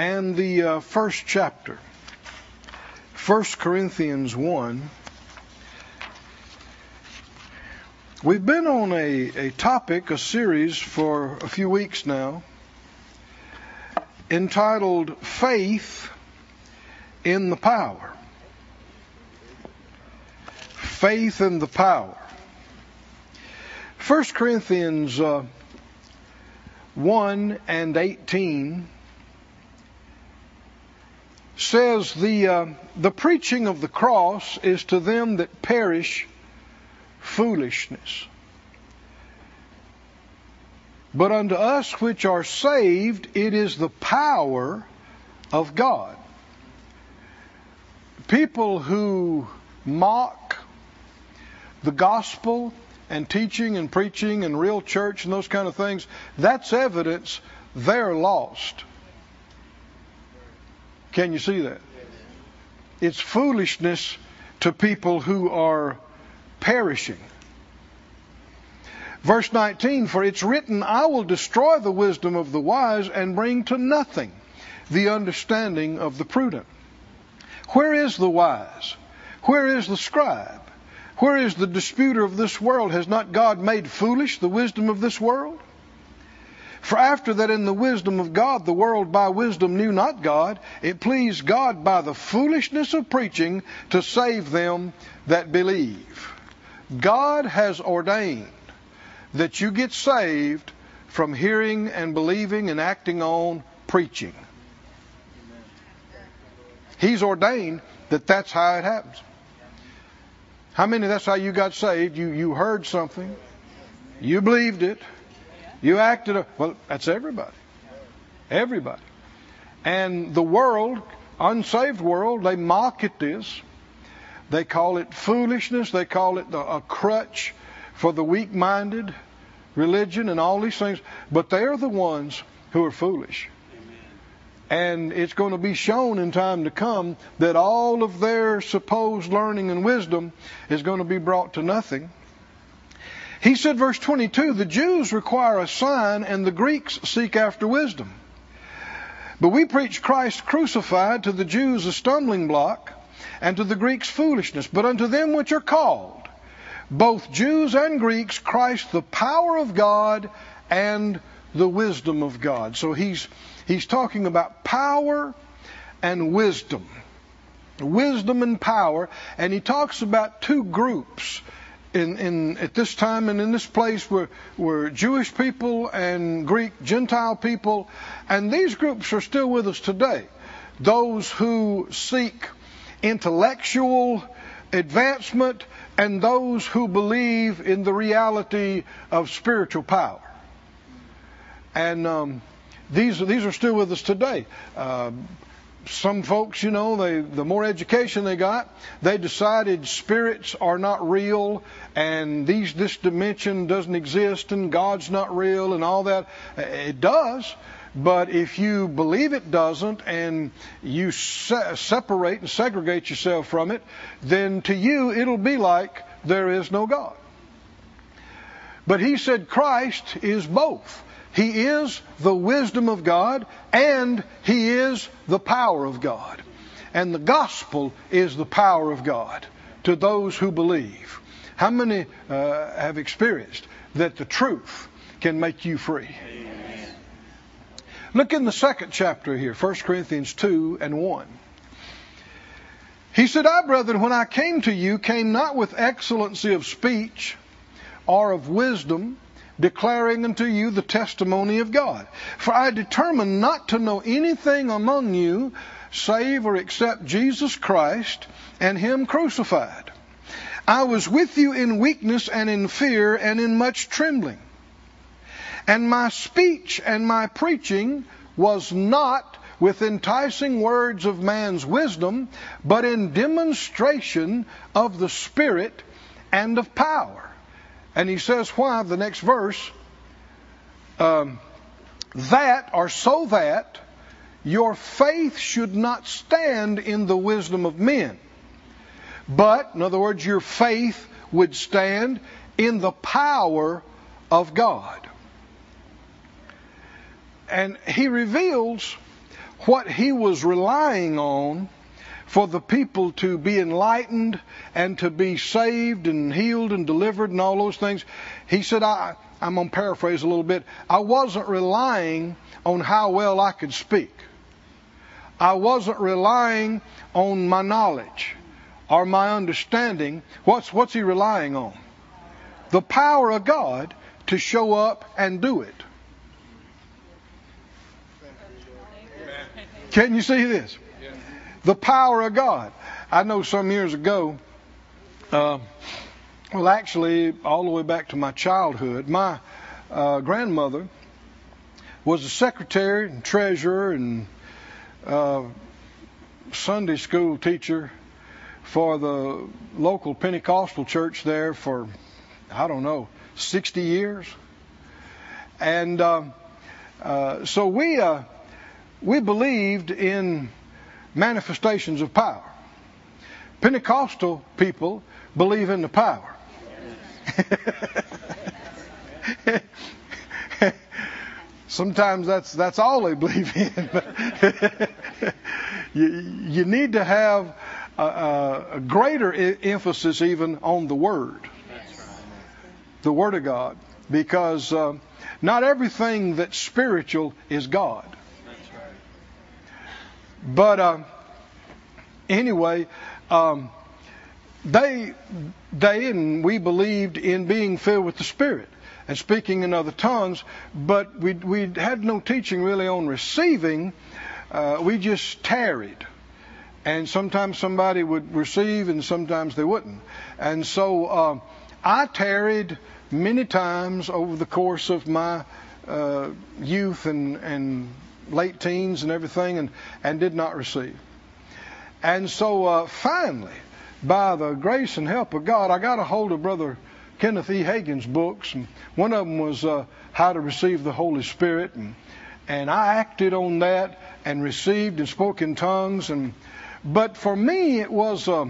and the first chapter, 1 Corinthians 1. We've been on a topic, a series for a few weeks now, entitled Faith in the Power. Faith in the Power. 1 Corinthians 1 and 18 says, the preaching of the cross is to them that perish foolishness, but unto us which are saved it is the power of God. People who mock the gospel and teaching and preaching and real church and those kind of things, that's evidence they're lost. Can you see that? It's foolishness to people who are perishing. Verse 19, for it's written, I will destroy the wisdom of the wise and bring to nothing the understanding of the prudent. Where is the wise? Where is the scribe? Where is the disputer of this world? Has not God made foolish the wisdom of this world? For after that in the wisdom of God, the world by wisdom knew not God, it pleased God by the foolishness of preaching to save them that believe. God has ordained that you get saved from hearing and believing and acting on preaching. He's ordained that that's how it happens. How many, that's how you got saved? You heard something, you believed it, you acted. Well, that's everybody. Everybody. And the world, unsaved world, they mock at this. They call it foolishness. They call it a crutch for the weak-minded, religion and all these things. But they are the ones who are foolish. And it's going to be shown in time to come that all of their supposed learning and wisdom is going to be brought to nothing. He said, verse 22, the Jews require a sign and the Greeks seek after wisdom. But we preach Christ crucified, to the Jews a stumbling block, and to the Greeks foolishness. But unto them which are called, both Jews and Greeks, Christ the power of God and the wisdom of God. So he's talking about power and wisdom. Wisdom and power. And he talks about two groups at this time and in this place were Jewish people and Greek Gentile people, and these groups are still with us today. Those who seek intellectual advancement and those who believe in the reality of spiritual power. And these are still with us today. Some folks, the more education they got, they decided spirits are not real and this dimension doesn't exist and God's not real and all that. It does, but if you believe it doesn't and you separate and segregate yourself from it, then to you it'll be like there is no God. But he said Christ is both. He is the wisdom of God, and He is the power of God. And the gospel is the power of God to those who believe. How many have experienced that the truth can make you free? Amen. Look in the second chapter here, 1 Corinthians 2 and 1. He said, I, brethren, when I came to you, came not with excellency of speech or of wisdom, declaring unto you the testimony of God. For I determined not to know anything among you, save or except Jesus Christ and Him crucified. I was with you in weakness and in fear and in much trembling. And my speech and my preaching was not with enticing words of man's wisdom, but in demonstration of the Spirit and of power. And he says why, the next verse, so that your faith should not stand in the wisdom of men. But, in other words, your faith would stand in the power of God. And he reveals what he was relying on for the people to be enlightened and to be saved and healed and delivered and all those things. He said, I'm going to paraphrase a little bit. I wasn't relying on how well I could speak. I wasn't relying on my knowledge or my understanding. What's he relying on? The power of God to show up and do it. Can you see this? The power of God. I know some years ago, well, actually, all the way back to my childhood, my grandmother was a secretary and treasurer and Sunday school teacher for the local Pentecostal church there for, 60 years. And so we believed in manifestations of power. Pentecostal people believe in the power. Sometimes that's all they believe in. you need to have a greater emphasis even on the Word. The Word of God. Because not everything that's spiritual is God. But anyway, they and we believed in being filled with the Spirit and speaking in other tongues, but we had no teaching really on receiving. We just tarried, and sometimes somebody would receive and sometimes they wouldn't. And so I tarried many times over the course of my youth and late teens and everything, and did not receive. And so finally, by the grace and help of God, I got a hold of Brother Kenneth E. Hagin's books, and one of them was How to Receive the Holy Spirit, and I acted on that and received and spoke in tongues. But for me, it was a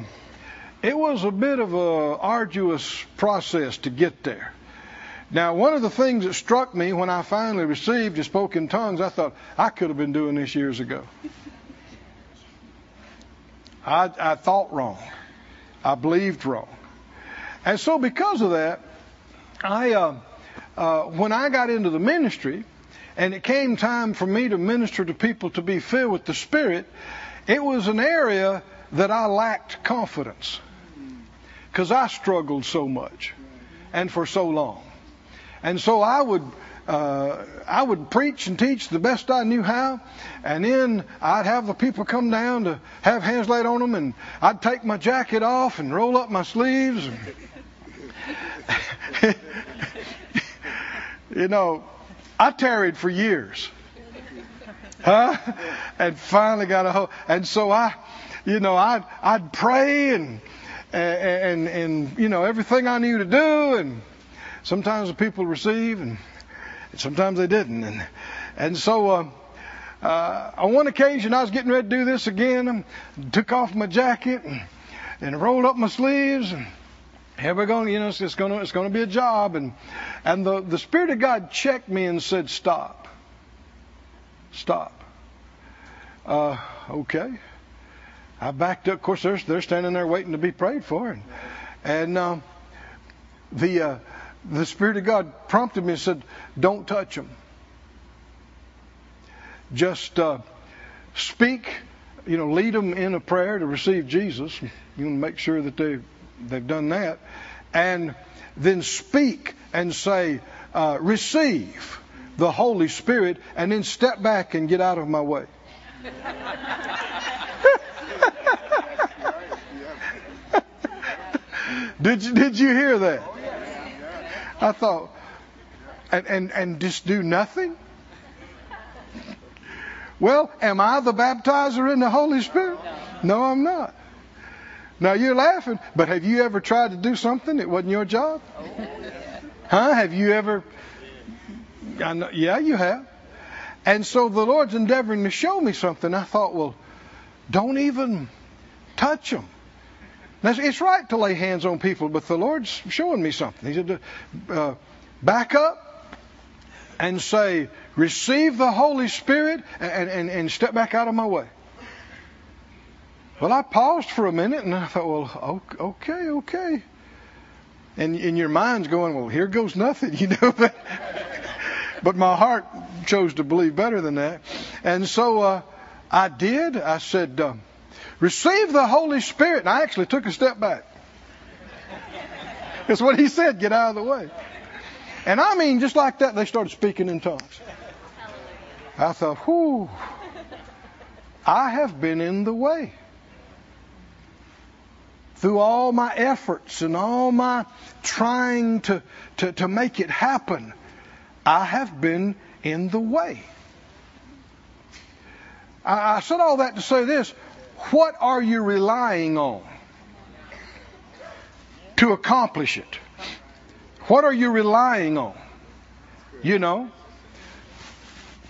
bit of an arduous process to get there. Now, one of the things that struck me when I finally received and spoke in tongues, I thought, I could have been doing this years ago. I thought wrong. I believed wrong. And so because of that, when I got into the ministry, and it came time for me to minister to people to be filled with the Spirit, it was an area that I lacked confidence because I struggled so much and for so long. And so I would preach and teach the best I knew how, and then I'd have the people come down to have hands laid on them, and I'd take my jacket off and roll up my sleeves. And I tarried for years, and finally got a hold. And so I'd pray and everything I knew to do, and sometimes the people receive, and sometimes they didn't. And so on one occasion, I was getting ready to do this again. I took off my jacket and rolled up my sleeves. And here we're going. It's going to be a job. And the Spirit of God checked me and said, "Stop." Okay. I backed up. Of course, they're standing there waiting to be prayed for, The Spirit of God prompted me and said, don't touch them. Just speak, lead them in a prayer to receive Jesus. You want to make sure that they've done that. And then speak and say, receive the Holy Spirit, and then step back and get out of my way. Did you hear that? I thought, and just do nothing? Well, am I the baptizer in the Holy Spirit? No, I'm not. Now, you're laughing, but have you ever tried to do something that wasn't your job? Huh? Have you ever? I know, yeah, you have. And so the Lord's endeavoring to show me something. I thought, well, don't even touch them. Now, it's right to lay hands on people, but the Lord's showing me something. He said, back up, and say, receive the Holy Spirit and step back out of my way. Well, I paused for a minute and I thought, well, okay. And your mind's going, well, here goes nothing, But my heart chose to believe better than that. And so I did. I said, receive the Holy Spirit. And I actually took a step back. That's what he said, get out of the way. And I mean, just like that, they started speaking in tongues. I thought, whew, I have been in the way. Through all my efforts and all my trying to make it happen, I have been in the way. I said all that to say this. What are you relying on to accomplish it? What are you relying on?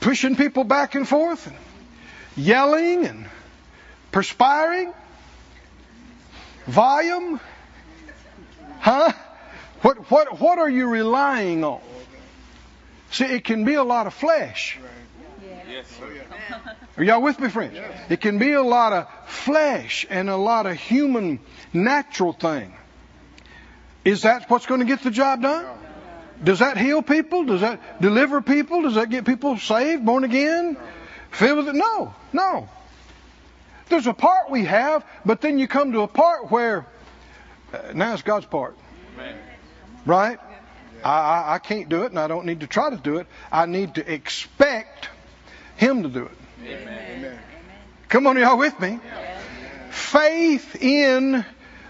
Pushing people back and forth, and yelling and perspiring. Volume? Huh? What are you relying on? See, it can be a lot of flesh. Are y'all with me, friends? It can be a lot of flesh and a lot of human natural thing. Is that what's going to get the job done? Does that heal people? Does that deliver people? Does that get people saved, born again? Filled with it? No. There's a part we have, but then you come to a part where now it's God's part. Amen. Right? I can't do it, and I don't need to try to do it. I need to expect Him to do it. Amen. Come on, y'all with me? Yes. Faith in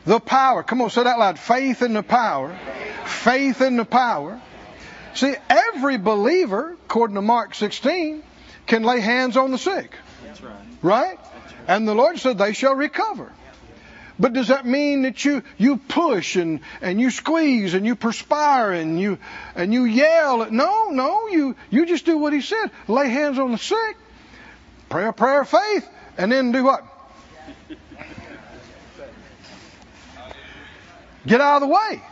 the power. Come on, say that loud. Faith in the power. Faith in the power. See, every believer, according to Mark 16, can lay hands on the sick. That's right. Right? And the Lord said, they shall recover. But does that mean that you push and you squeeze and you perspire and you yell? No, you just do what He said. Lay hands on the sick, pray a prayer of faith, and then do what? Get out of the way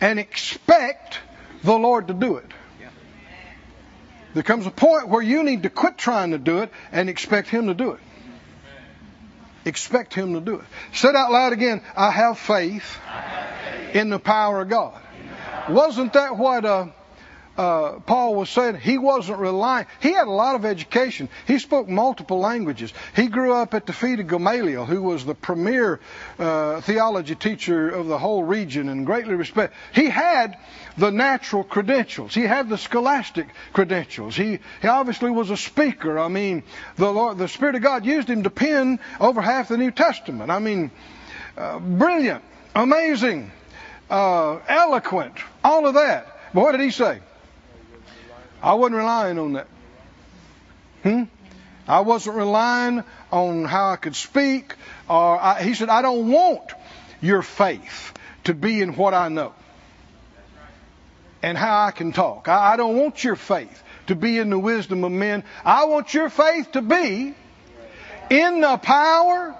and expect the Lord to do it. There comes a point where you need to quit trying to do it and expect Him to do it. Expect Him to do it. Say it out loud again. I have faith in the power of God. Wasn't that what Paul was saying? He wasn't relying. He had a lot of education. He spoke multiple languages. He grew up at the feet of Gamaliel, who was the premier theology teacher of the whole region and greatly respected. He had the natural credentials. He had the scholastic credentials. He obviously was a speaker. I mean, the Spirit of God used him to pen over half the New Testament. I mean, brilliant, amazing, eloquent, all of that. But what did he say? I wasn't relying on that. I wasn't relying on how I could speak. He said, I don't want your faith to be in what I know and how I can talk. I don't want your faith to be in the wisdom of men. I want your faith to be in the power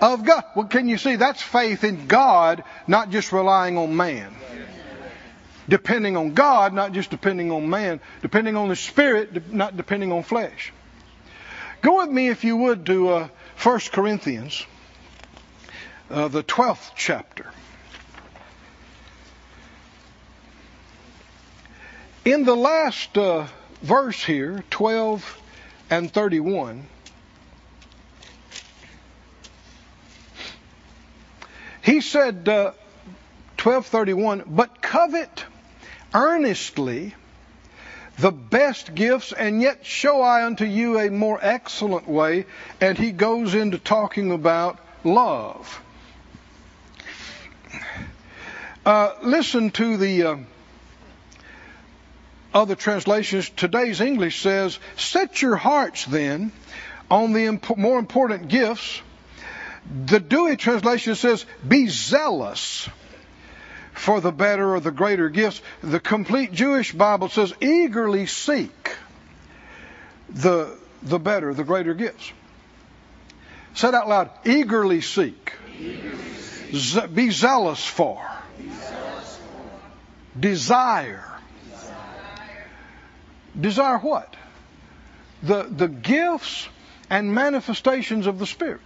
of God. Well, can you see? That's faith in God, not just relying on man. Depending on God, not just depending on man. Depending on the Spirit, not depending on flesh. Go with me, if you would, to 1 Corinthians, the 12th chapter. In the last verse here, 12 and 31, he said, 12:31, but covet earnestly the best gifts, and yet show I unto you a more excellent way. And he goes into talking about love. Listen to the other translations. Today's English says, set your hearts then on the more important gifts. The Dewey translation says, be zealous for the better or the greater gifts. The Complete Jewish Bible says, eagerly seek the better, the greater gifts. Say it out loud. Eagerly seek. Eagerly seek. Be zealous for. Desire. desire what? The gifts and manifestations of the Spirit.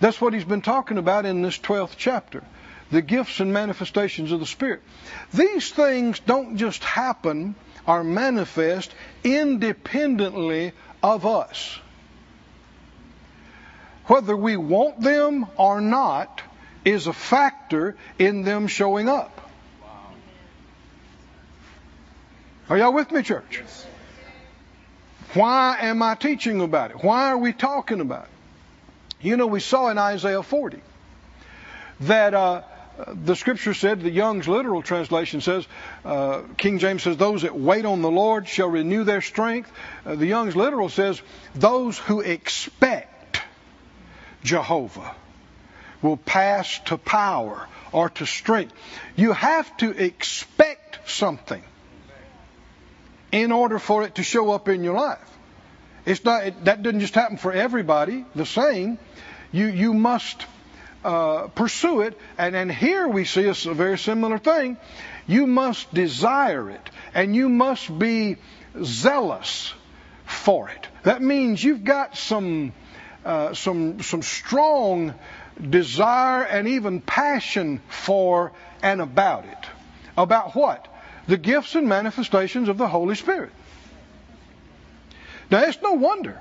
That's what he's been talking about in this 12th chapter. The gifts and manifestations of the Spirit. These things don't just happen or manifest independently of us. Whether we want them or not is a factor in them showing up. Are y'all with me, church? Yes. Why am I teaching about it? Why are we talking about it? You know, we saw in Isaiah 40 that the scripture said, the Young's literal translation says, King James says, those that wait on the Lord shall renew their strength. The Young's literal says, those who expect Jehovah will pass to power or to strength. You have to expect something in order for it to show up in your life. That doesn't just happen for everybody the same. You must pursue it. And here we see it's a very similar thing. You must desire it. And you must be zealous for it. That means you've got some strong desire and even passion for and about it. About what? The gifts and manifestations of the Holy Spirit. Now, it's no wonder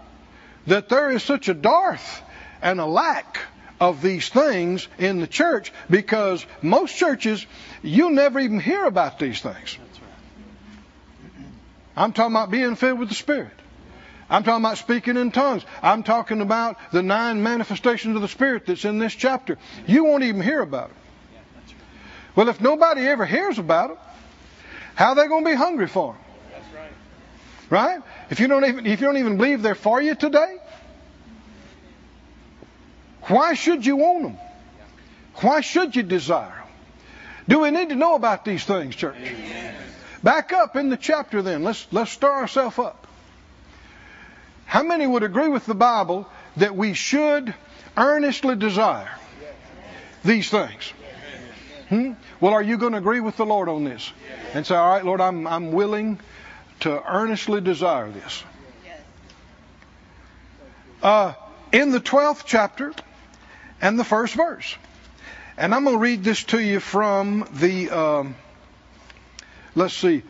that there is such a dearth and a lack of these things in the church, because most churches, you'll never even hear about these things. I'm talking about being filled with the Spirit. I'm talking about speaking in tongues. I'm talking about the 9 manifestations of the Spirit that's in this chapter. You won't even hear about it. Well, if nobody ever hears about it, how are they going to be hungry for them? That's right. Right? If you don't even believe they're for you today, why should you want them? Why should you desire them? Do we need to know about these things, church? Amen. Back up in the chapter then. Let's stir ourselves up. How many would agree with the Bible that we should earnestly desire these things? Well, are you going to agree with the Lord on this? Yes. And say, all right, Lord, I'm willing to earnestly desire this. Yes. In the 12th chapter and the first verse. And I'm going to read this to you from the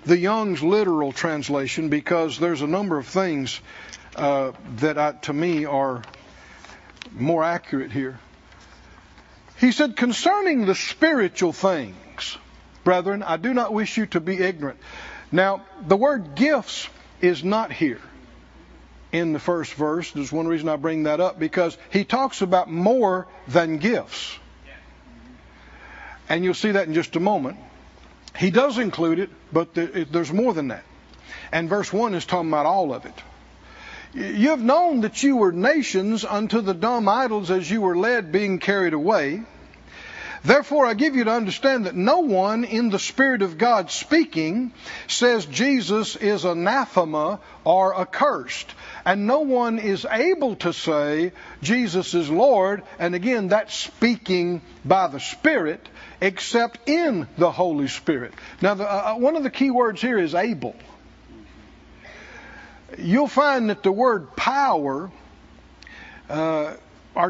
Young's literal translation, because there's a number of things that to me are more accurate here. He said, concerning the spiritual things, brethren, I do not wish you to be ignorant. Now, the word gifts is not here in the first verse. There's one reason I bring that up, because he talks about more than gifts. And you'll see that in just a moment. He does include it, but there's more than that. And verse 1 is talking about all of it. You have known that you were nations unto the dumb idols, as you were led, being carried away. Therefore, I give you to understand that no one in the Spirit of God speaking says Jesus is anathema or accursed. And no one is able to say Jesus is Lord. And again, that's speaking by the Spirit, except in the Holy Spirit. Now, one of the key words here is able. You'll find that the word power, our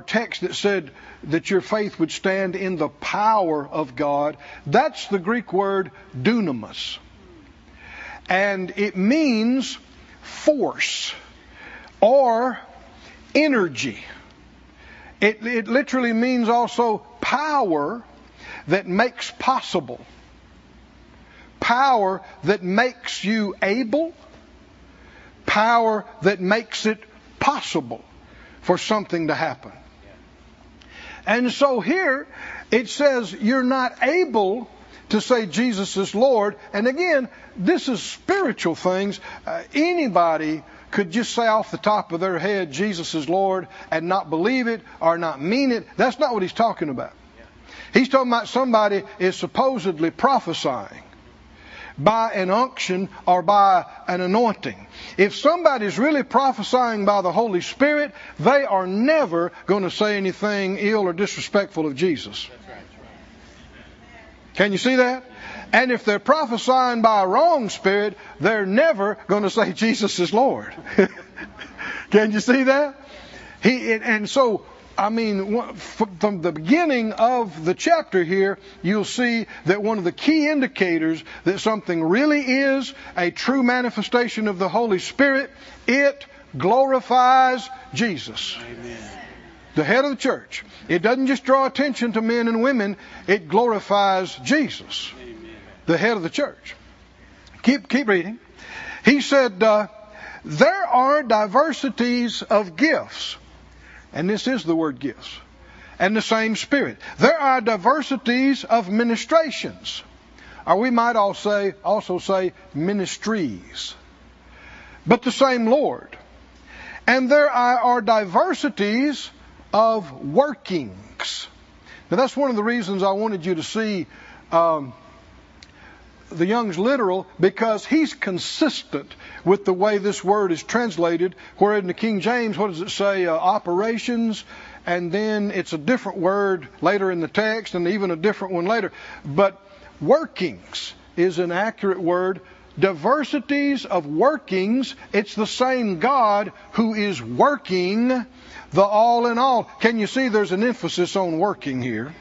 text that said that your faith would stand in the power of God, that's the Greek word dunamis. And it means force or energy. It literally means also power that makes possible. Power that makes you able. Power that makes it possible for something to happen. And so here it says you're not able to say Jesus is Lord. And again, this is spiritual things. Anybody could just say off the top of their head Jesus is Lord and not believe it or not mean it. That's not what he's talking about. He's talking about somebody is supposedly prophesying by an unction or by an anointing. If somebody's really prophesying by the Holy Spirit, they are never going to say anything ill or disrespectful of Jesus. That's right. Can you see that? And if they're prophesying by a wrong spirit, they're never going to say Jesus is Lord. Can you see that? From the beginning of the chapter here, you'll see that one of the key indicators that something really is a true manifestation of the Holy Spirit, it glorifies Jesus. Amen. The head of the church. It doesn't just draw attention to men and women. It glorifies Jesus. Amen. The head of the church. Keep reading. He said, there are diversities of gifts. And this is the word gifts. And the same Spirit. There are diversities of ministrations. Or we might also say ministries. But the same Lord. And there are diversities of workings. Now that's one of the reasons I wanted you to see the Young's Literal, because he's consistent with the way this word is translated, where in the King James, what does it say? Operations, and then it's a different word later in the text, and even a different one later. But workings is an accurate word. Diversities of workings. It's the same God who is working the all in all. Can you see there's an emphasis on working here?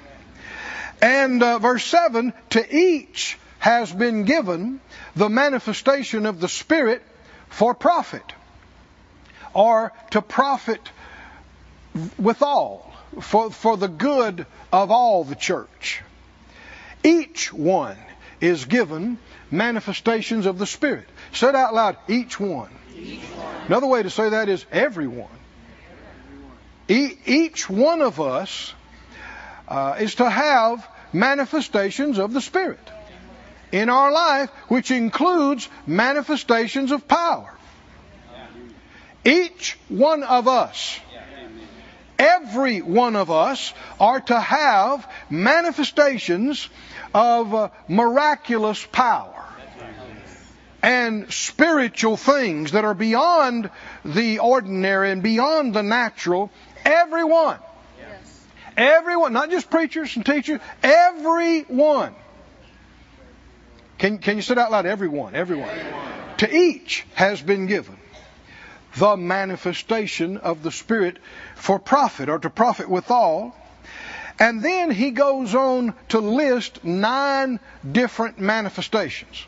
And verse 7, to each has been given the manifestation of the Spirit for profit, or to profit withal, for the good of all the church. Each one is given manifestations of the Spirit. Said out loud, each one. Each one. Another way to say that is everyone. Each one of us is to have manifestations of the Spirit in our life, which includes manifestations of power. Each one of us, every one of us, are to have manifestations of miraculous power and spiritual things that are beyond the ordinary and beyond the natural. Everyone. Yes. Everyone, not just preachers and teachers, everyone. Can you say it out loud? Everyone, everyone. Everyone. To each has been given the manifestation of the Spirit for profit, or to profit withal. And then he goes on to list 9 different manifestations.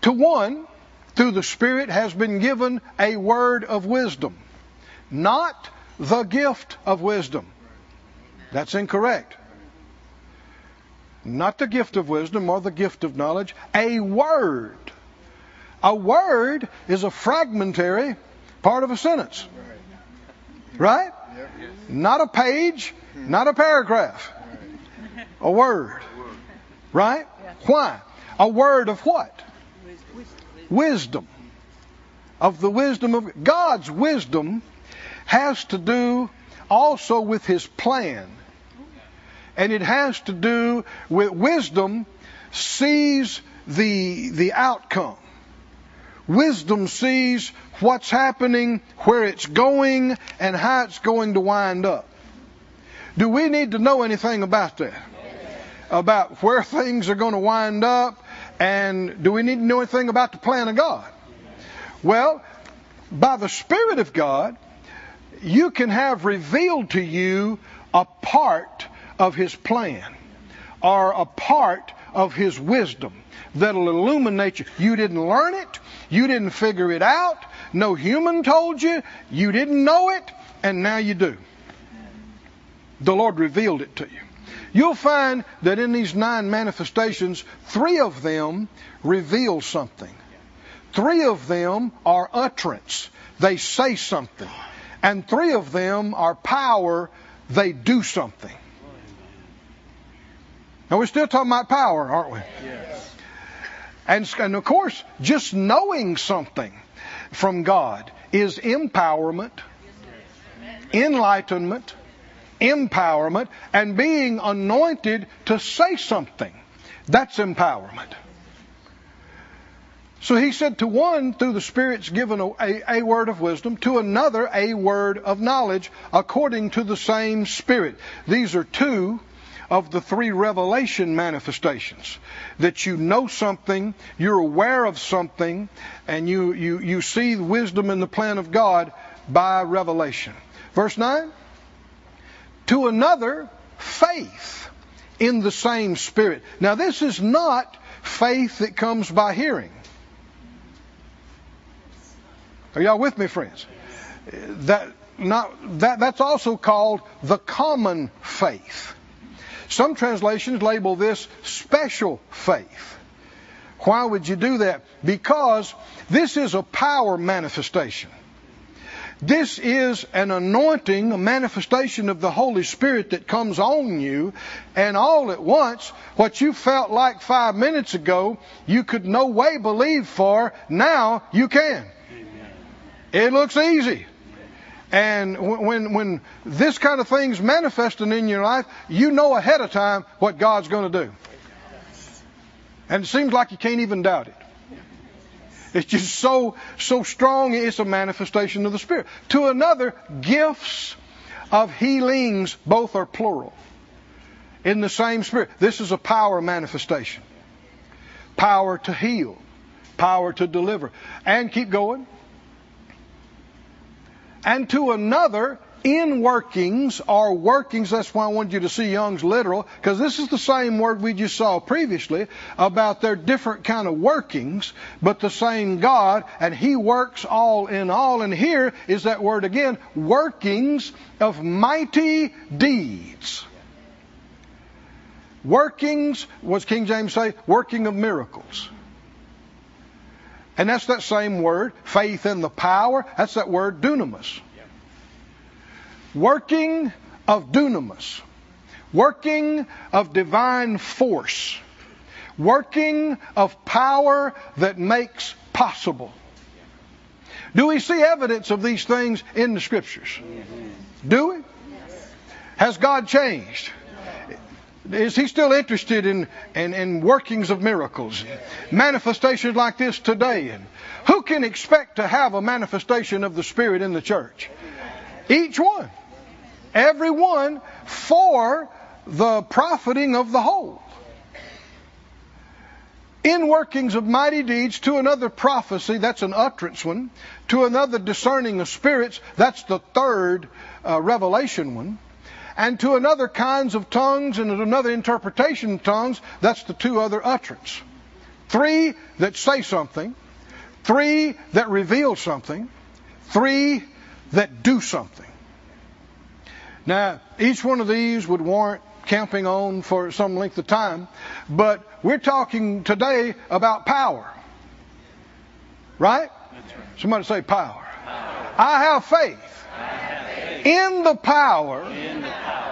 To one, through the Spirit, has been given a word of wisdom. Not the gift of wisdom. That's incorrect. Not the gift of wisdom or the gift of knowledge. A word. A word is a fragmentary part of a sentence. Right? Not a page, not a paragraph. A word. Right? Why? A word of what? Wisdom. Of the wisdom of God's wisdom has to do also with His plan. And it has to do with wisdom sees the outcome. Wisdom sees what's happening, where it's going, and how it's going to wind up. Do we need to know anything about that? About where things are going to wind up? And do we need to know anything about the plan of God? Well, by the Spirit of God, you can have revealed to you a part of His plan, or a part of His wisdom that'll illuminate you. You didn't learn it. You didn't figure it out. No human told you. You didn't know it. And now you do. The Lord revealed it to you. You'll find that in these 9 manifestations, 3 of them reveal something. 3 of them are utterance. They say something. And 3 of them are power. They do something. Now we're still talking about power, aren't we? Yes. And of course, just knowing something from God is empowerment, enlightenment, empowerment, and being anointed to say something. That's empowerment. So he said, to one, through the Spirit's given a word of wisdom, to another, a word of knowledge, according to the same Spirit. These are 2 of the three revelation manifestations. That you know something, you're aware of something, and you see wisdom in the plan of God by revelation. Verse 9, to another, faith in the same Spirit. Now this is not faith that comes by hearing. Are y'all with me, friends? That's also called the common faith. Some translations label this special faith. Why would you do that? Because this is a power manifestation. This is an anointing, a manifestation of the Holy Spirit that comes on you, and all at once, what you felt like 5 minutes ago, you could no way believe for, now you can. Amen. It looks easy. And when this kind of thing's manifesting in your life, you know ahead of time what God's going to do. And it seems like you can't even doubt it. It's just so strong, it's a manifestation of the Spirit. To another, gifts of healings, both are plural, in the same Spirit. This is a power manifestation. Power to heal, power to deliver. And keep going. And to another, in workings or workings. That's why I wanted you to see Young's literal, because this is the same word we just saw previously about their different kind of workings, but the same God, and He works all in all. And here is that word again, workings of mighty deeds. Workings, what's King James say? Working of miracles. And that's that same word, faith in the power. That's that word, dunamis. Working of dunamis. Working of divine force. Working of power that makes possible. Do we see evidence of these things in the Scriptures? Do we? Has God changed? Is He still interested in workings of miracles? Manifestations like this today. And who can expect to have a manifestation of the Spirit in the church? Each one. Every one for the profiting of the whole. In workings of mighty deeds, to another prophecy, that's an utterance one. To another discerning of spirits, that's the third revelation one. And to another kinds of tongues and another interpretation of tongues, that's the two other utterance. Three that say something, three that reveal something, three that do something. Now, each one of these would warrant camping on for some length of time, but we're talking today about power. Right? That's right. Somebody say power. Power. I have faith. In the power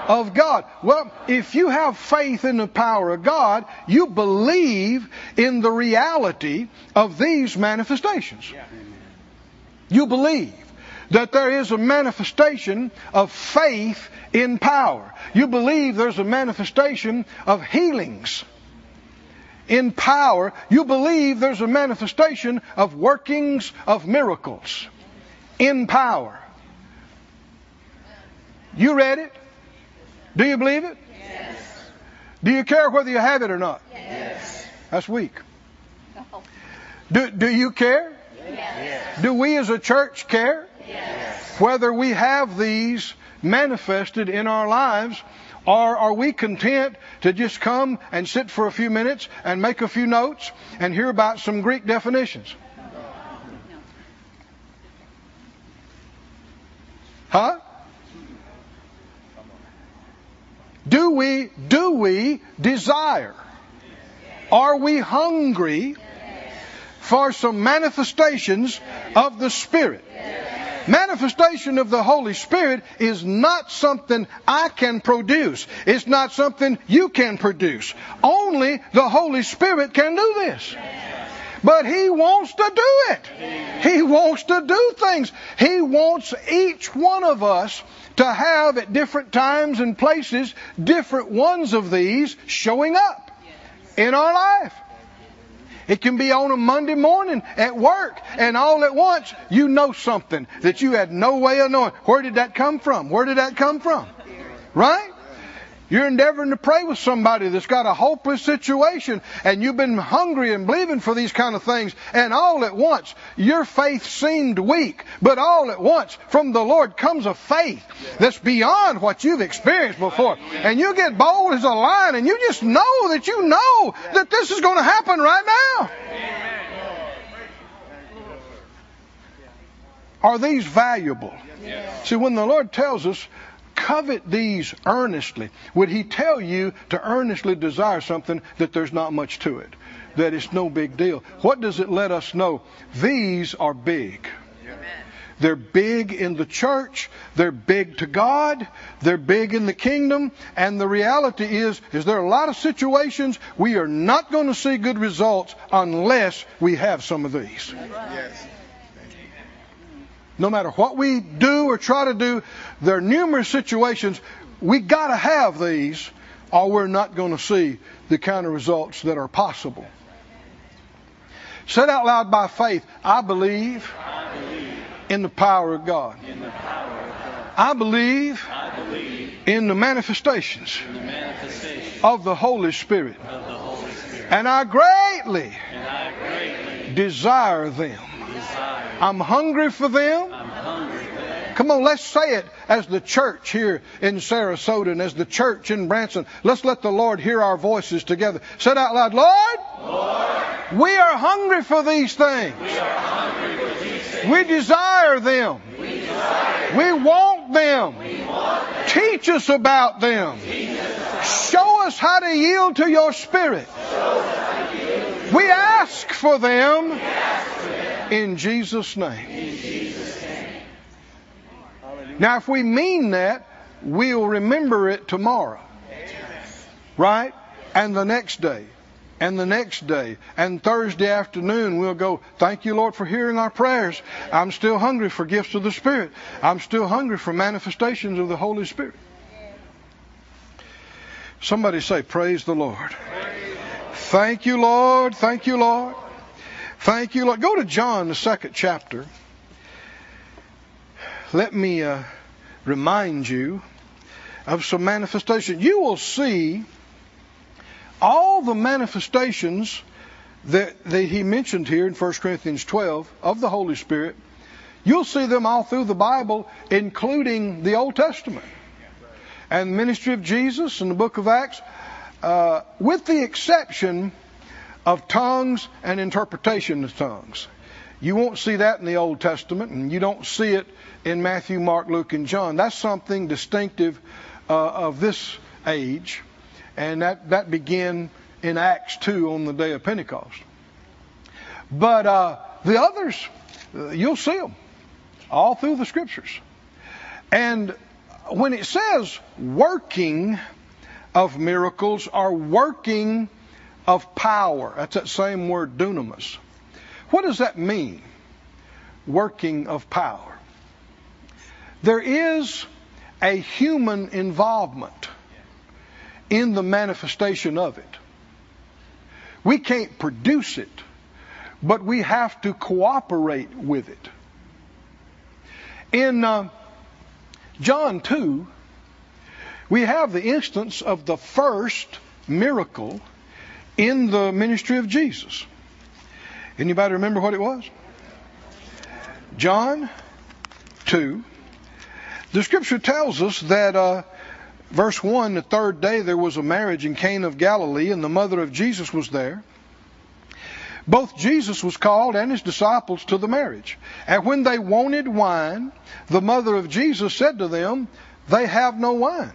of God. Well, if you have faith in the power of God, you believe in the reality of these manifestations. Yeah. You believe that there is a manifestation of faith in power. You believe there's a manifestation of healings in power. You believe there's a manifestation of workings of miracles in power. You read it? Do you believe it? Yes. Do you care whether you have it or not? Yes. That's weak. No. Do you care? Yes. Do we as a church care? Yes. Whether we have these manifested in our lives, or are we content to just come and sit for a few minutes and make a few notes and hear about some Greek definitions? Huh? Do we desire? Are we hungry for some manifestations of the Spirit? Manifestation of the Holy Spirit is not something I can produce. It's not something you can produce. Only the Holy Spirit can do this. But He wants to do it. He wants to do things. He wants each one of us to have at different times and places different ones of these showing up in our life. It can be on a Monday morning at work, and all at once you know something that you had no way of knowing. Where did that come from? Right? You're endeavoring to pray with somebody that's got a hopeless situation, and you've been hungry and believing for these kind of things, and all at once your faith seemed weak, but all at once from the Lord comes a faith that's beyond what you've experienced before. And you get bold as a lion, and you just know that you know that this is going to happen right now. Are these valuable? See, when the Lord tells us, covet these earnestly, would he tell you to earnestly desire something that there's not much to it, that it's no big deal? What does it let us know? These are big. They're big in the church. They're big to God. They're big in the kingdom. And the reality is there are a lot of situations we are not going to see good results unless we have some of these. Yes. No matter what we do or try to do, there are numerous situations. We got to have these, or we're not going to see the kind of results that are possible. Said out loud by faith, I believe in the power of God. I believe in the manifestations of the Holy Spirit. And I greatly desire them. I'm hungry for them. Come on, let's say it as the church here in Sarasota and as the church in Branson. Let's let the Lord hear our voices together. Say it out loud, Lord, we are hungry for these things. We desire them. We want them. Teach us about them. Show us how to yield to your Spirit. We ask for them. In Jesus' name. Now, if we mean that, we'll remember it tomorrow. Right? And the next day. And the next day. And Thursday afternoon, we'll go, thank you, Lord, for hearing our prayers. I'm still hungry for gifts of the Spirit. I'm still hungry for manifestations of the Holy Spirit. Somebody say, praise the Lord. Thank you, Lord. Thank you, Lord. Thank you, Lord. Go to John, the 2nd chapter. Let me remind you of some manifestations. You will see all the manifestations that he mentioned here in 1 Corinthians 12 of the Holy Spirit. You'll see them all through the Bible, including the Old Testament and the ministry of Jesus and the book of Acts, with the exception of tongues and interpretation of tongues. You won't see that in the Old Testament, and you don't see it in Matthew, Mark, Luke, and John. That's something distinctive of this age, and that began in Acts 2 on the day of Pentecost. But the others, you'll see them all through the Scriptures. And when it says working of miracles or working of power, that's that same word, dunamis. What does that mean? Working of power. There is a human involvement in the manifestation of it. We can't produce it, but we have to cooperate with it. In John 2, we have the instance of the first miracle in the ministry of Jesus. Anybody remember what it was? John 2. The Scripture tells us that verse 1, the third day there was a marriage in Cana of Galilee, and the mother of Jesus was there. Both Jesus was called and his disciples to the marriage. And when they wanted wine, the mother of Jesus said to them, "They have no wine."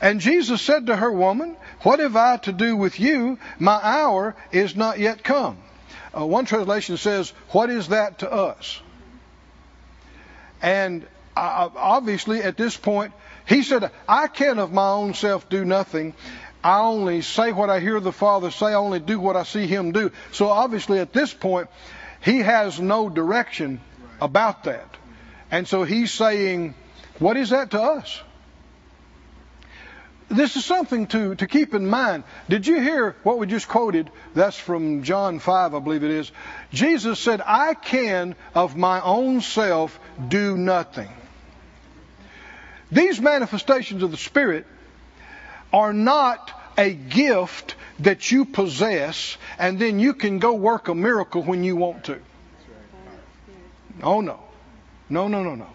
And Jesus said to her, "Woman, what have I to do with you? My hour is not yet come." One translation says, "What is that to us?" And obviously at this point, he said, "I can of my own self do nothing. I only say what I hear the Father say. I only do what I see him do." So obviously at this point, he has no direction about that. And so he's saying, "What is that to us?" This is something to keep in mind. Did you hear what we just quoted? That's from John 5, I believe it is. Jesus said, "I can of my own self do nothing." These manifestations of the Spirit are not a gift that you possess and then you can go work a miracle when you want to. Oh, no. No.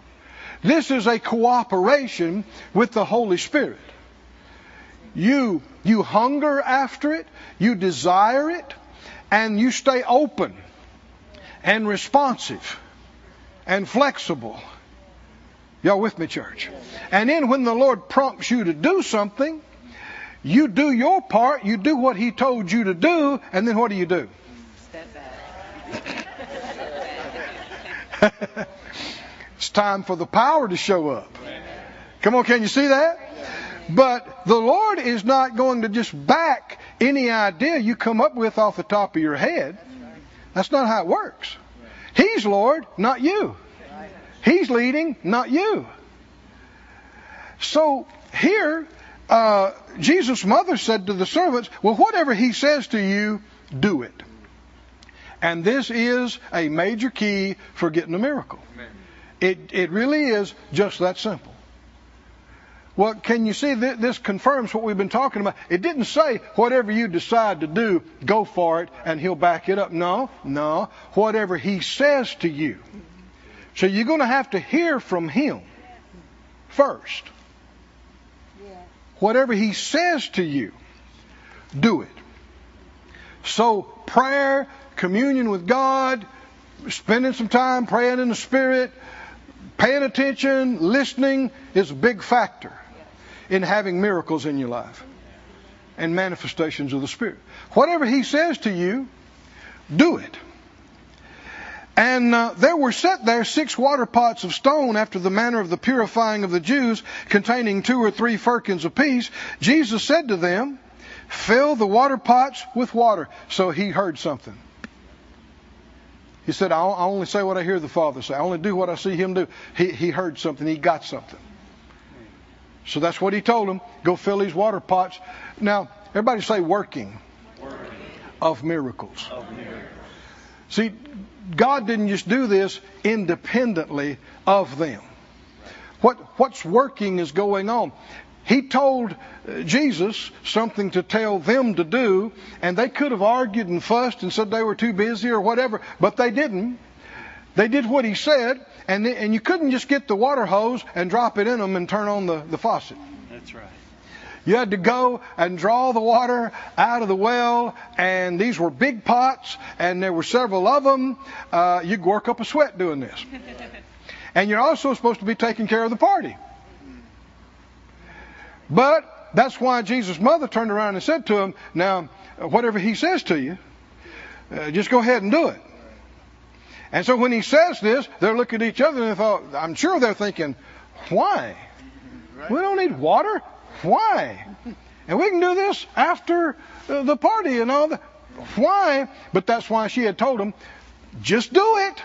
This is a cooperation with the Holy Spirit. You hunger after it, you desire it, and you stay open and responsive and flexible. Y'all with me, church? And then when the Lord prompts you to do something, you do your part, you do what He told you to do, and then what do? Step back. It's time for the power to show up. Come on, can you see that? But the Lord is not going to just back any idea you come up with off the top of your head. That's not how it works. He's Lord, not you. He's leading, not you. So here, Jesus' mother said to the servants, well, whatever He says to you, do it. And this is a major key for getting a miracle. It really is just that simple. Well, can you see this confirms what we've been talking about? It didn't say whatever you decide to do, go for it and He'll back it up. No. Whatever He says to you. So you're going to have to hear from Him first. Whatever He says to you, do it. So prayer, communion with God, spending some time praying in the Spirit, paying attention, listening is a big factor in having miracles in your life and manifestations of the Spirit. Whatever He says to you, do it. And there were set there 6 water pots of stone after the manner of the purifying of the Jews, containing 2 or 3 firkins apiece. Jesus said to them, fill the water pots with water. So He heard something. He said, I only say what I hear the Father say. I only do what I see Him do. He heard something. He got something. So that's what He told them. Go fill these water pots. Now, everybody say working. Of miracles. See, God didn't just do this independently of them. What's working is going on. He told Jesus something to tell them to do, and they could have argued and fussed and said they were too busy or whatever, but they didn't. They did what He said, and you couldn't just get the water hose and drop it in them and turn on the faucet. That's right. You had to go and draw the water out of the well, and these were big pots, and there were several of them. You'd work up a sweat doing this. And you're also supposed to be taking care of the party. But that's why Jesus' mother turned around and said to him, now, whatever He says to you, just go ahead and do it. And so when He says this, they're looking at each other and they thought, I'm sure they're thinking, why? We don't need water? Why? And we can do this after the party and all that. Why? But that's why she had told them, just do it.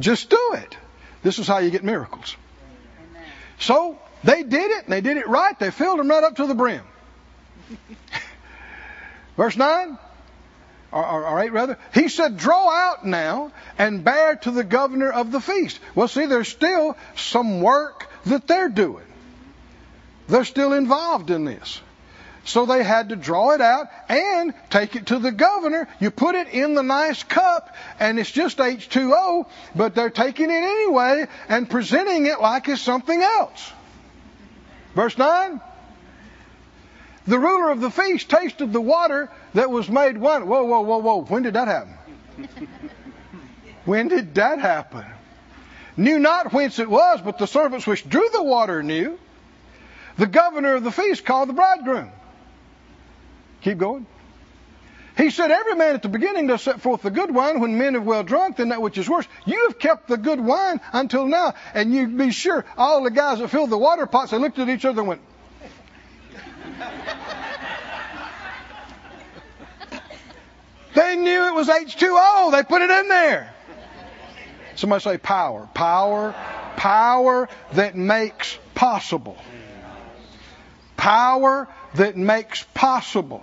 Just do it. This is how you get miracles. So they did it, and they did it right. They filled them right up to the brim. Verse 9, or 8 rather, He said, draw out now and bear to the governor of the feast. Well, see, there's still some work that they're doing. They're still involved in this. So they had to draw it out and take it to the governor. You put it in the nice cup, and it's just H2O, but they're taking it anyway and presenting it like it's something else. Verse 9, the ruler of the feast tasted the water that was made wine. Whoa. When did that happen? Knew not whence it was, but the servants which drew the water knew. The governor of the feast called the bridegroom. Keep going. He said, every man at the beginning does set forth the good wine. When men have well drunk, then that which is worse. You have kept the good wine until now. And you be sure, all the guys that filled the water pots, they looked at each other and went. They knew it was H2O. They put it in there. Somebody say power. Power that makes possible. Power that makes possible.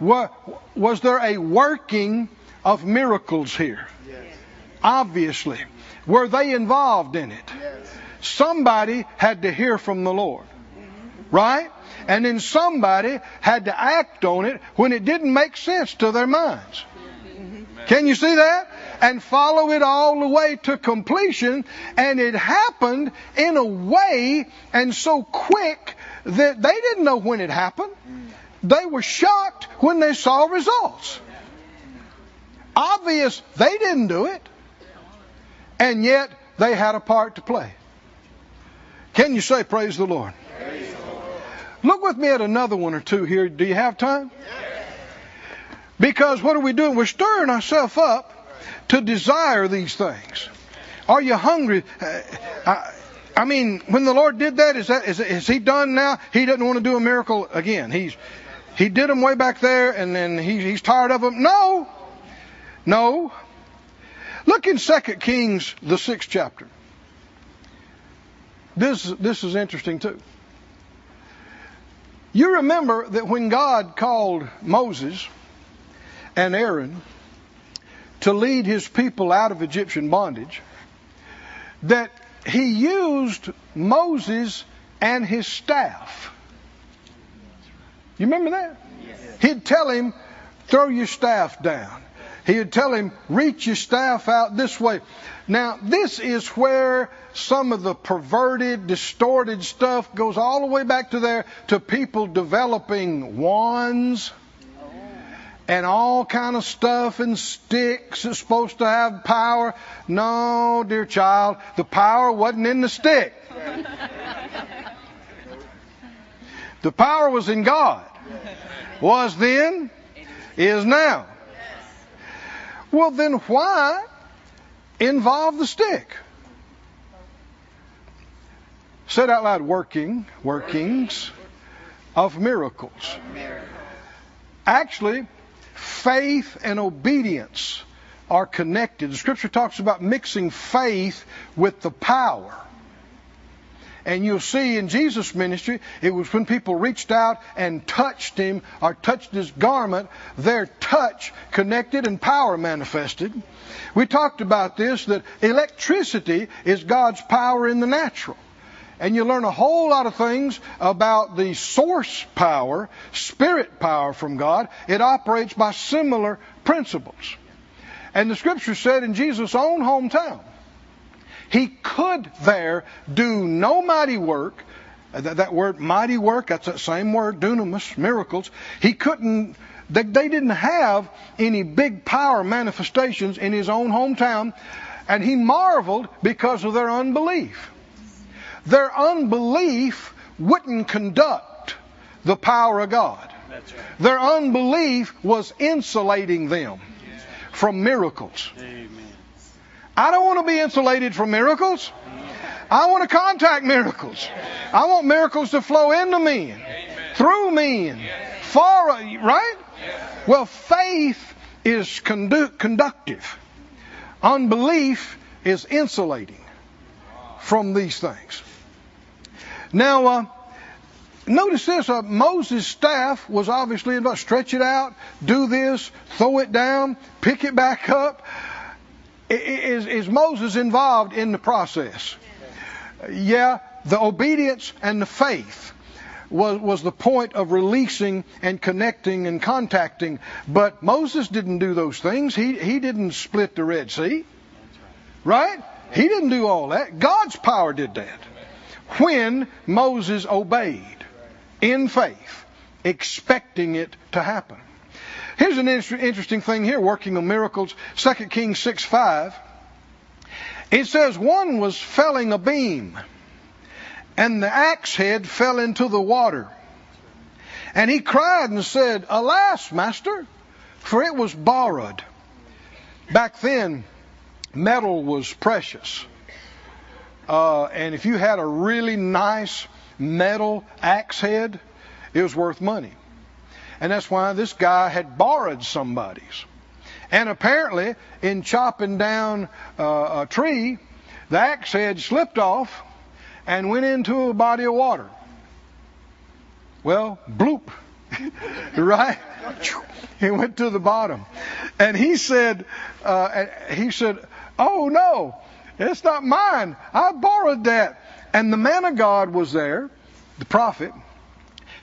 Was there a working of miracles here? Yes. Obviously. Were they involved in it? Yes. Somebody had to hear from the Lord. Mm-hmm. Right? And then somebody had to act on it when it didn't make sense to their minds. Can you see that? And follow it all the way to completion. And it happened in a way and so quick that they didn't know when it happened. They were shocked when they saw results. Obvious they didn't do it. And yet they had a part to play. Can you say praise the Lord? Praise the Lord. Look with me at another one or two here. Do you have time? Yes. Because what are we doing? We're stirring ourselves up to desire these things. Are you hungry? I mean, when the Lord did that, is He done now? He doesn't want to do a miracle again. He did them way back there, and then He's tired of them. No. Look in 2 Kings, the 6th chapter. This is interesting too. You remember that when God called Moses and Aaron to lead his people out of Egyptian bondage, that He used Moses and his staff. You remember that? Yes. He'd tell him, throw your staff down. He would tell him, reach your staff out this way. Now, this is where some of the perverted, distorted stuff goes all the way back to there, to people developing wands and all kind of stuff and sticks that's supposed to have power. No, dear child, the power wasn't in the stick. The power was in God. Was then, is now. Well, then why involve the stick? Said out loud, workings of miracles. Actually, faith and obedience are connected. The Scripture talks about mixing faith with the power. And you'll see in Jesus' ministry, it was when people reached out and touched Him or touched His garment, their touch connected and power manifested. We talked about this, that electricity is God's power in the natural. And you learn a whole lot of things about the source power, spirit power from God. It operates by similar principles. And the Scripture said in Jesus' own hometown, He could there do no mighty work. That word mighty work, that's that same word, dunamis, miracles. He couldn't, they didn't have any big power manifestations in His own hometown. And He marveled because of their unbelief. Their unbelief wouldn't conduct the power of God. That's right. Their unbelief was insulating them from miracles. Amen. I don't want to be insulated from miracles. I want to contact miracles. I want miracles to flow into men, amen, through men, yes, for, right? Yes. Well, faith is conductive. Unbelief is insulating from these things. Now, notice this. Moses' staff was obviously involved. Stretch it out, do this, throw it down, pick it back up. Is Moses involved in the process? Yeah, the obedience and the faith was the point of releasing and connecting and contacting. But Moses didn't do those things. He didn't split the Red Sea. Right? He didn't do all that. God's power did that when Moses obeyed in faith, expecting it to happen. Here's an interesting thing here, working on miracles. 2 Kings 6:5. It says, one was felling a beam, and the axe head fell into the water. And he cried and said, alas, master, for it was borrowed. Back then, metal was precious. And if you had a really nice metal axe head, it was worth money. And that's why this guy had borrowed somebody's. And apparently, in chopping down a tree, the axe head slipped off and went into a body of water. Well, bloop. Right? It went to the bottom. And he said, oh no, it's not mine. I borrowed that. And the man of God was there, the prophet.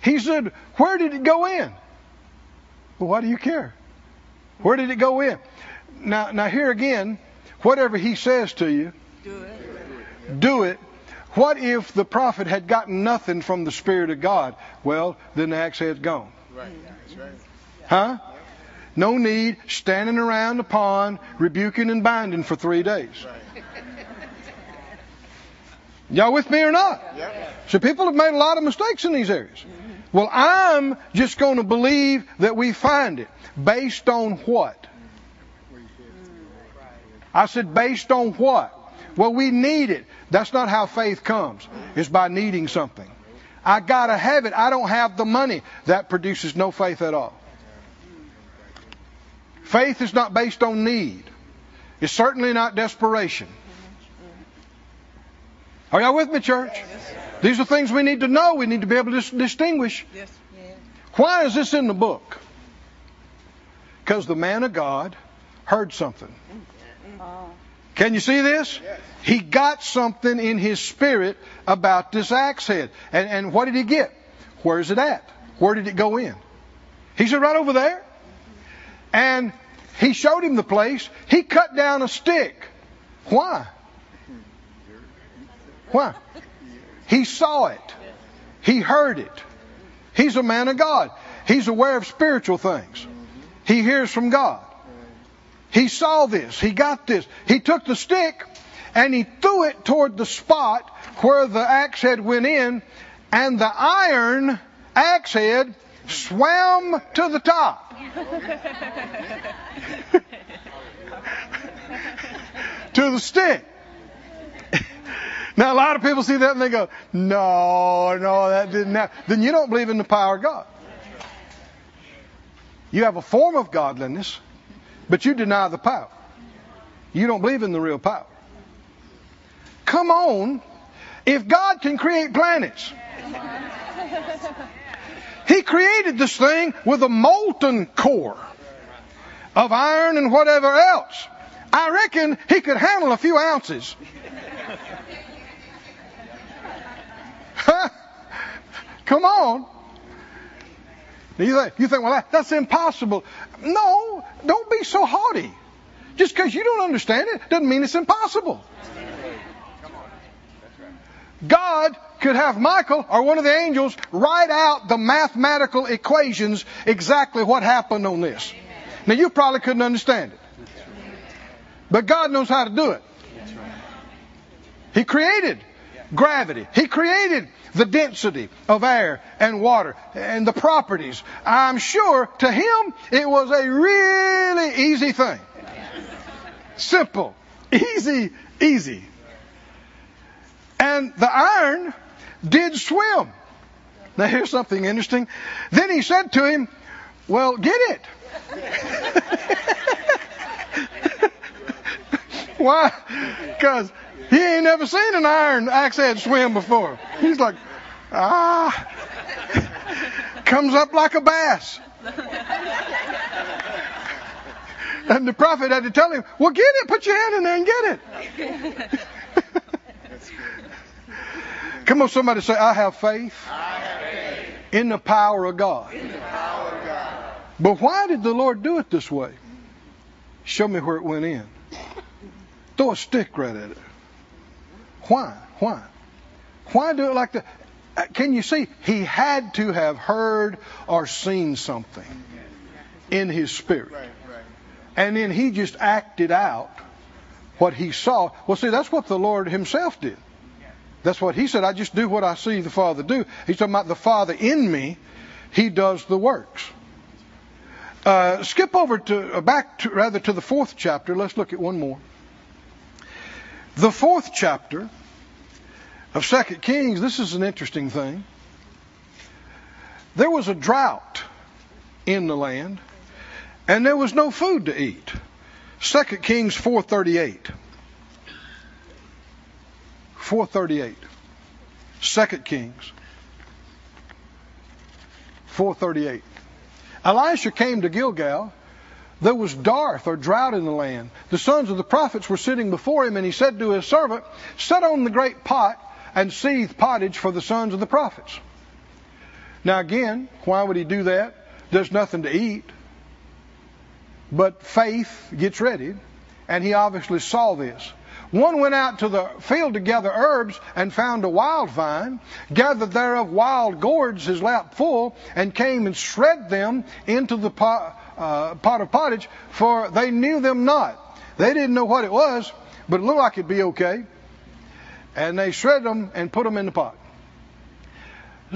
He said, where did it go in? Well, why do you care? Where did it go in? Now here again, whatever he says to you, do it. What if the prophet had gotten nothing from the Spirit of God? Well, then the axe head's gone. Right. That's right. Huh? No need standing around the pond, rebuking and binding for 3 days. Right. Y'all with me or not? Yeah. So people have made a lot of mistakes in these areas. Mm-hmm. Well, I'm just going to believe that we find it. Based on what? I said, based on what? Well, we need it. That's not how faith comes. It's by needing something. I got to have it. I don't have the money. That produces no faith at all. Faith is not based on need. It's certainly not desperation. Are y'all with me, church? These are things we need to know. We need to be able to distinguish. Why is this in the book? Because the man of God heard something. Can you see this? Yes. He got something in his spirit about this axe head. And what did he get? Where is it at? Where did it go in? He said, right over there. And he showed him the place. He cut down a stick. Why? Why? He saw it. He heard it. He's a man of God. He's aware of spiritual things. He hears from God. He saw this. He got this. He took the stick and he threw it toward the spot where the axe head went in, and the iron axe head swam to the top. To the stick. Now, a lot of people see that and they go, no, that didn't happen. Then you don't believe in the power of God. You have a form of godliness, but you deny the power. You don't believe in the real power. Come on. If God can create planets. He created this thing with a molten core of iron and whatever else. I reckon he could handle a few ounces. Come on. You think, well, that's impossible. No, don't be so haughty. Just because you don't understand it doesn't mean it's impossible. God could have Michael or one of the angels write out the mathematical equations exactly what happened on this. Now, you probably couldn't understand it. But God knows how to do it. He created gravity. He created the density of air and water and the properties. I'm sure to him it was a really easy thing. Simple. Easy. And the iron did swim. Now here's something interesting. Then he said to him, well, get it. Why? Because he ain't never seen an iron axe head swim before. He's like, comes up like a bass. And the prophet had to tell him, well, get it, put your hand in there and get it. Come on, somebody say, I have faith. I have faith. In the power of God. In the power of God. But why did the Lord do it this way? Show me where it went in. Throw a stick right at it. Why? Why do it like that? Can you see? He had to have heard or seen something in his spirit. And then he just acted out what he saw. Well, see, that's what the Lord himself did. That's what he said. I just do what I see the Father do. He's talking about the Father in me. He does the works. Skip over to back to the 4th chapter. Let's look at one more. The 4th chapter of 2 Kings, this is an interesting thing. There was a drought in the land, and there was no food to eat. 2 Kings 4:38. 4:38. 2 Kings 4:38. Elisha came to Gilgal. There was dearth or drought in the land. The sons of the prophets were sitting before him, and he said to his servant, set on the great pot and seethe pottage for the sons of the prophets. Now again, why would he do that? There's nothing to eat. But faith gets ready, and he obviously saw this. One went out to the field to gather herbs and found a wild vine, gathered thereof wild gourds his lap full, and came and shred them into the pot of pottage, for they knew them not. They didn't know what it was, but it looked like it'd be okay. And they shredded them and put them in the pot.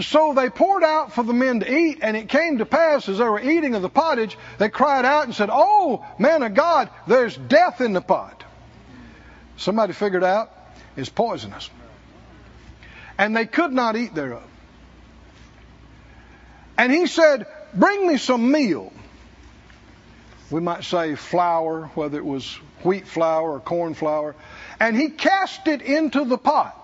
So they poured out for the men to eat, and it came to pass, as they were eating of the pottage, they cried out and said, "Oh, man of God, there's death in the pot." Somebody figured out it's poisonous. And they could not eat thereof. And he said, "Bring me some meal." We might say flour, whether it was wheat flour or corn flour. And he cast it into the pot.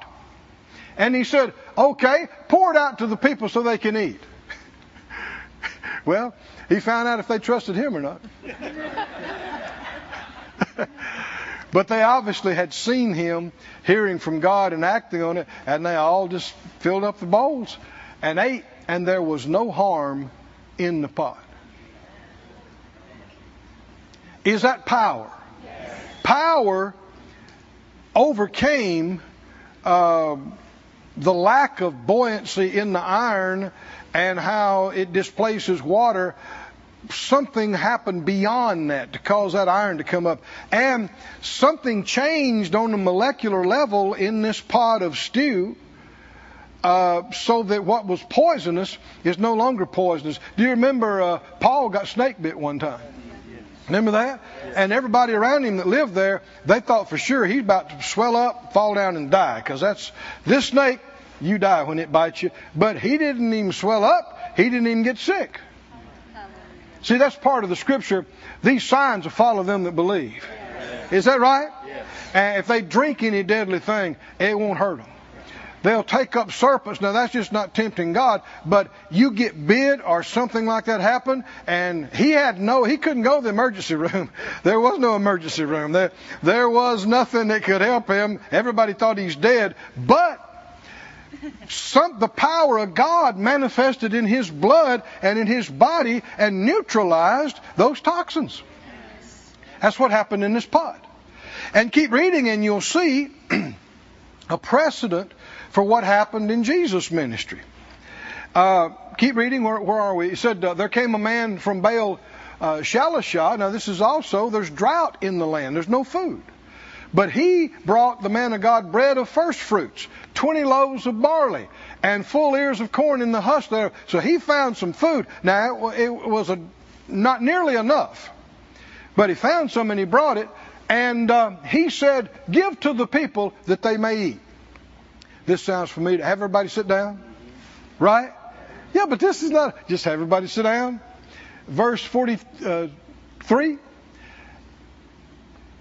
And he said, "Okay, pour it out to the people so they can eat." Well, he found out if they trusted him or not. But they obviously had seen him hearing from God and acting on it, and they all just filled up the bowls and ate, and there was no harm in the pot. Is that power? Yes. Power overcame the lack of buoyancy in the iron and how it displaces water. Something happened beyond that to cause that iron to come up. And something changed on the molecular level in this pot of stew so that what was poisonous is no longer poisonous. Do you remember Paul got snake bit one time? Remember that? And everybody around him that lived there, they thought for sure he's about to swell up, fall down, and die. Because that's this snake, you die when it bites you. But he didn't even swell up. He didn't even get sick. See, that's part of the scripture. These signs will follow them that believe. Yes. Is that right? Yes. And if they drink any deadly thing, it won't hurt them. They'll take up serpents. Now, that's just not tempting God, but you get bit or something like that happen, and he couldn't go to the emergency room. There was no emergency room. There was nothing that could help him. Everybody thought he's dead, but the power of God manifested in his blood and in his body and neutralized those toxins. That's what happened in this pot. And keep reading and you'll see a precedent for what happened in Jesus' ministry. Keep reading. Where are we? It said, there came a man from Baal Shalashah. Now this is also, there's drought in the land. There's no food. But he brought the man of God bread of first fruits, 20 loaves of barley, and full ears of corn in the husk there. So he found some food. Now, it was not nearly enough, but he found some and he brought it. And he said, "Give to the people that they may eat." This sounds familiar. Have everybody sit down, right? Yeah, but this is not just have everybody sit down. Verse 43.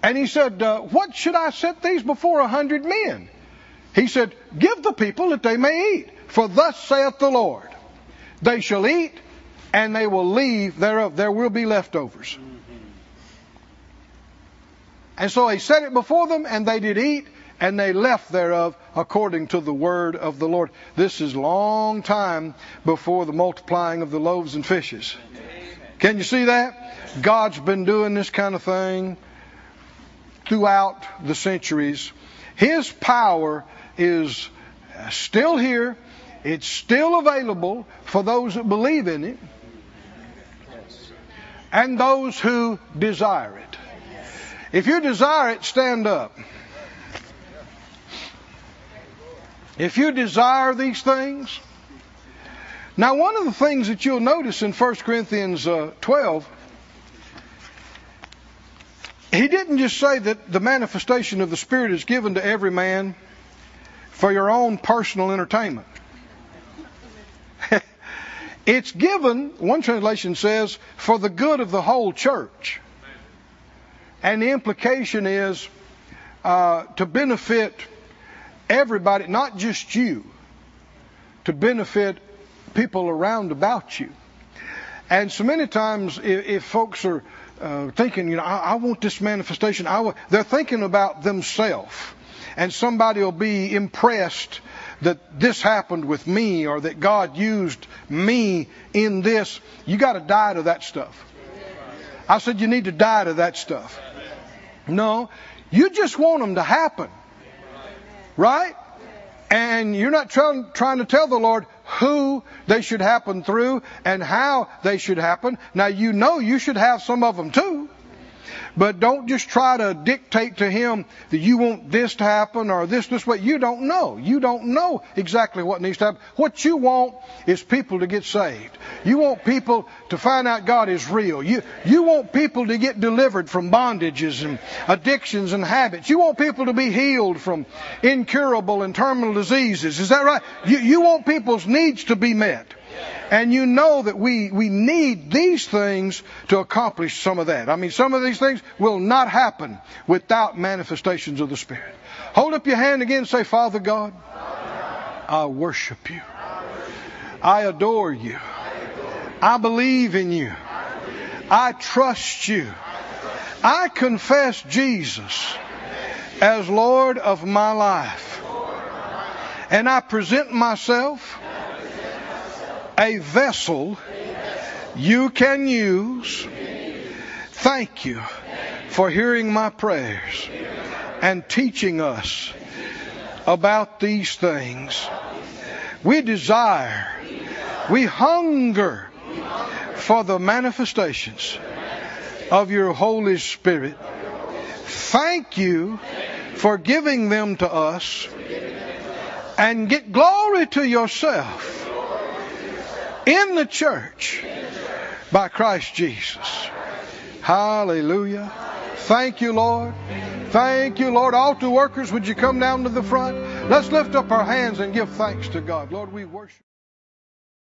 And he said, "What should I set these before 100 men?" He said, "Give the people that they may eat. For thus saith the Lord, they shall eat and they will leave thereof." There will be leftovers. And so he set it before them, and they did eat, and they left thereof according to the word of the Lord. This is long time before the multiplying of the loaves and fishes. Can you see that? God's been doing this kind of thing throughout the centuries. His power is still here. It's still available for those that believe in it and those who desire it. If you desire it, stand up. If you desire these things. Now, one of the things that you'll notice in 1 Corinthians 12, he didn't just say that the manifestation of the Spirit is given to every man for your own personal entertainment. It's given, one translation says, for the good of the whole church. And the implication is to benefit everybody, not just you, to benefit people around about you. And so many times if folks are thinking, I want this manifestation. They're thinking about themselves, and somebody will be impressed that this happened with me or that God used me in this. You got to die to that stuff. I said you need to die to that stuff. No, you just want them to happen. Right? And you're not trying to tell the Lord who they should happen through and how they should happen. Now, you know you should have some of them too. But don't just try to dictate to him that you want this to happen or this way. You don't know. You don't know exactly what needs to happen. What you want is people to get saved. You want people to find out God is real. You want people to get delivered from bondages and addictions and habits. You want people to be healed from incurable and terminal diseases. Is that right? You want people's needs to be met. And you know that we need these things to accomplish some of that. I mean, some of these things will not happen without manifestations of the Spirit. Hold up your hand again and say, Father God, I worship you. I adore you. I believe in you. I trust you. I confess Jesus as Lord of my life. And I present myself a vessel you can use. Thank you for hearing my prayers and teaching us about these things. We hunger for the manifestations of your Holy Spirit. Thank you for giving them to us, and get glory to yourself in the church by Christ Jesus. Hallelujah. Thank you, Lord. Thank you, Lord. Altar workers, would you come down to the front? Let's lift up our hands and give thanks to God. Lord, we worship.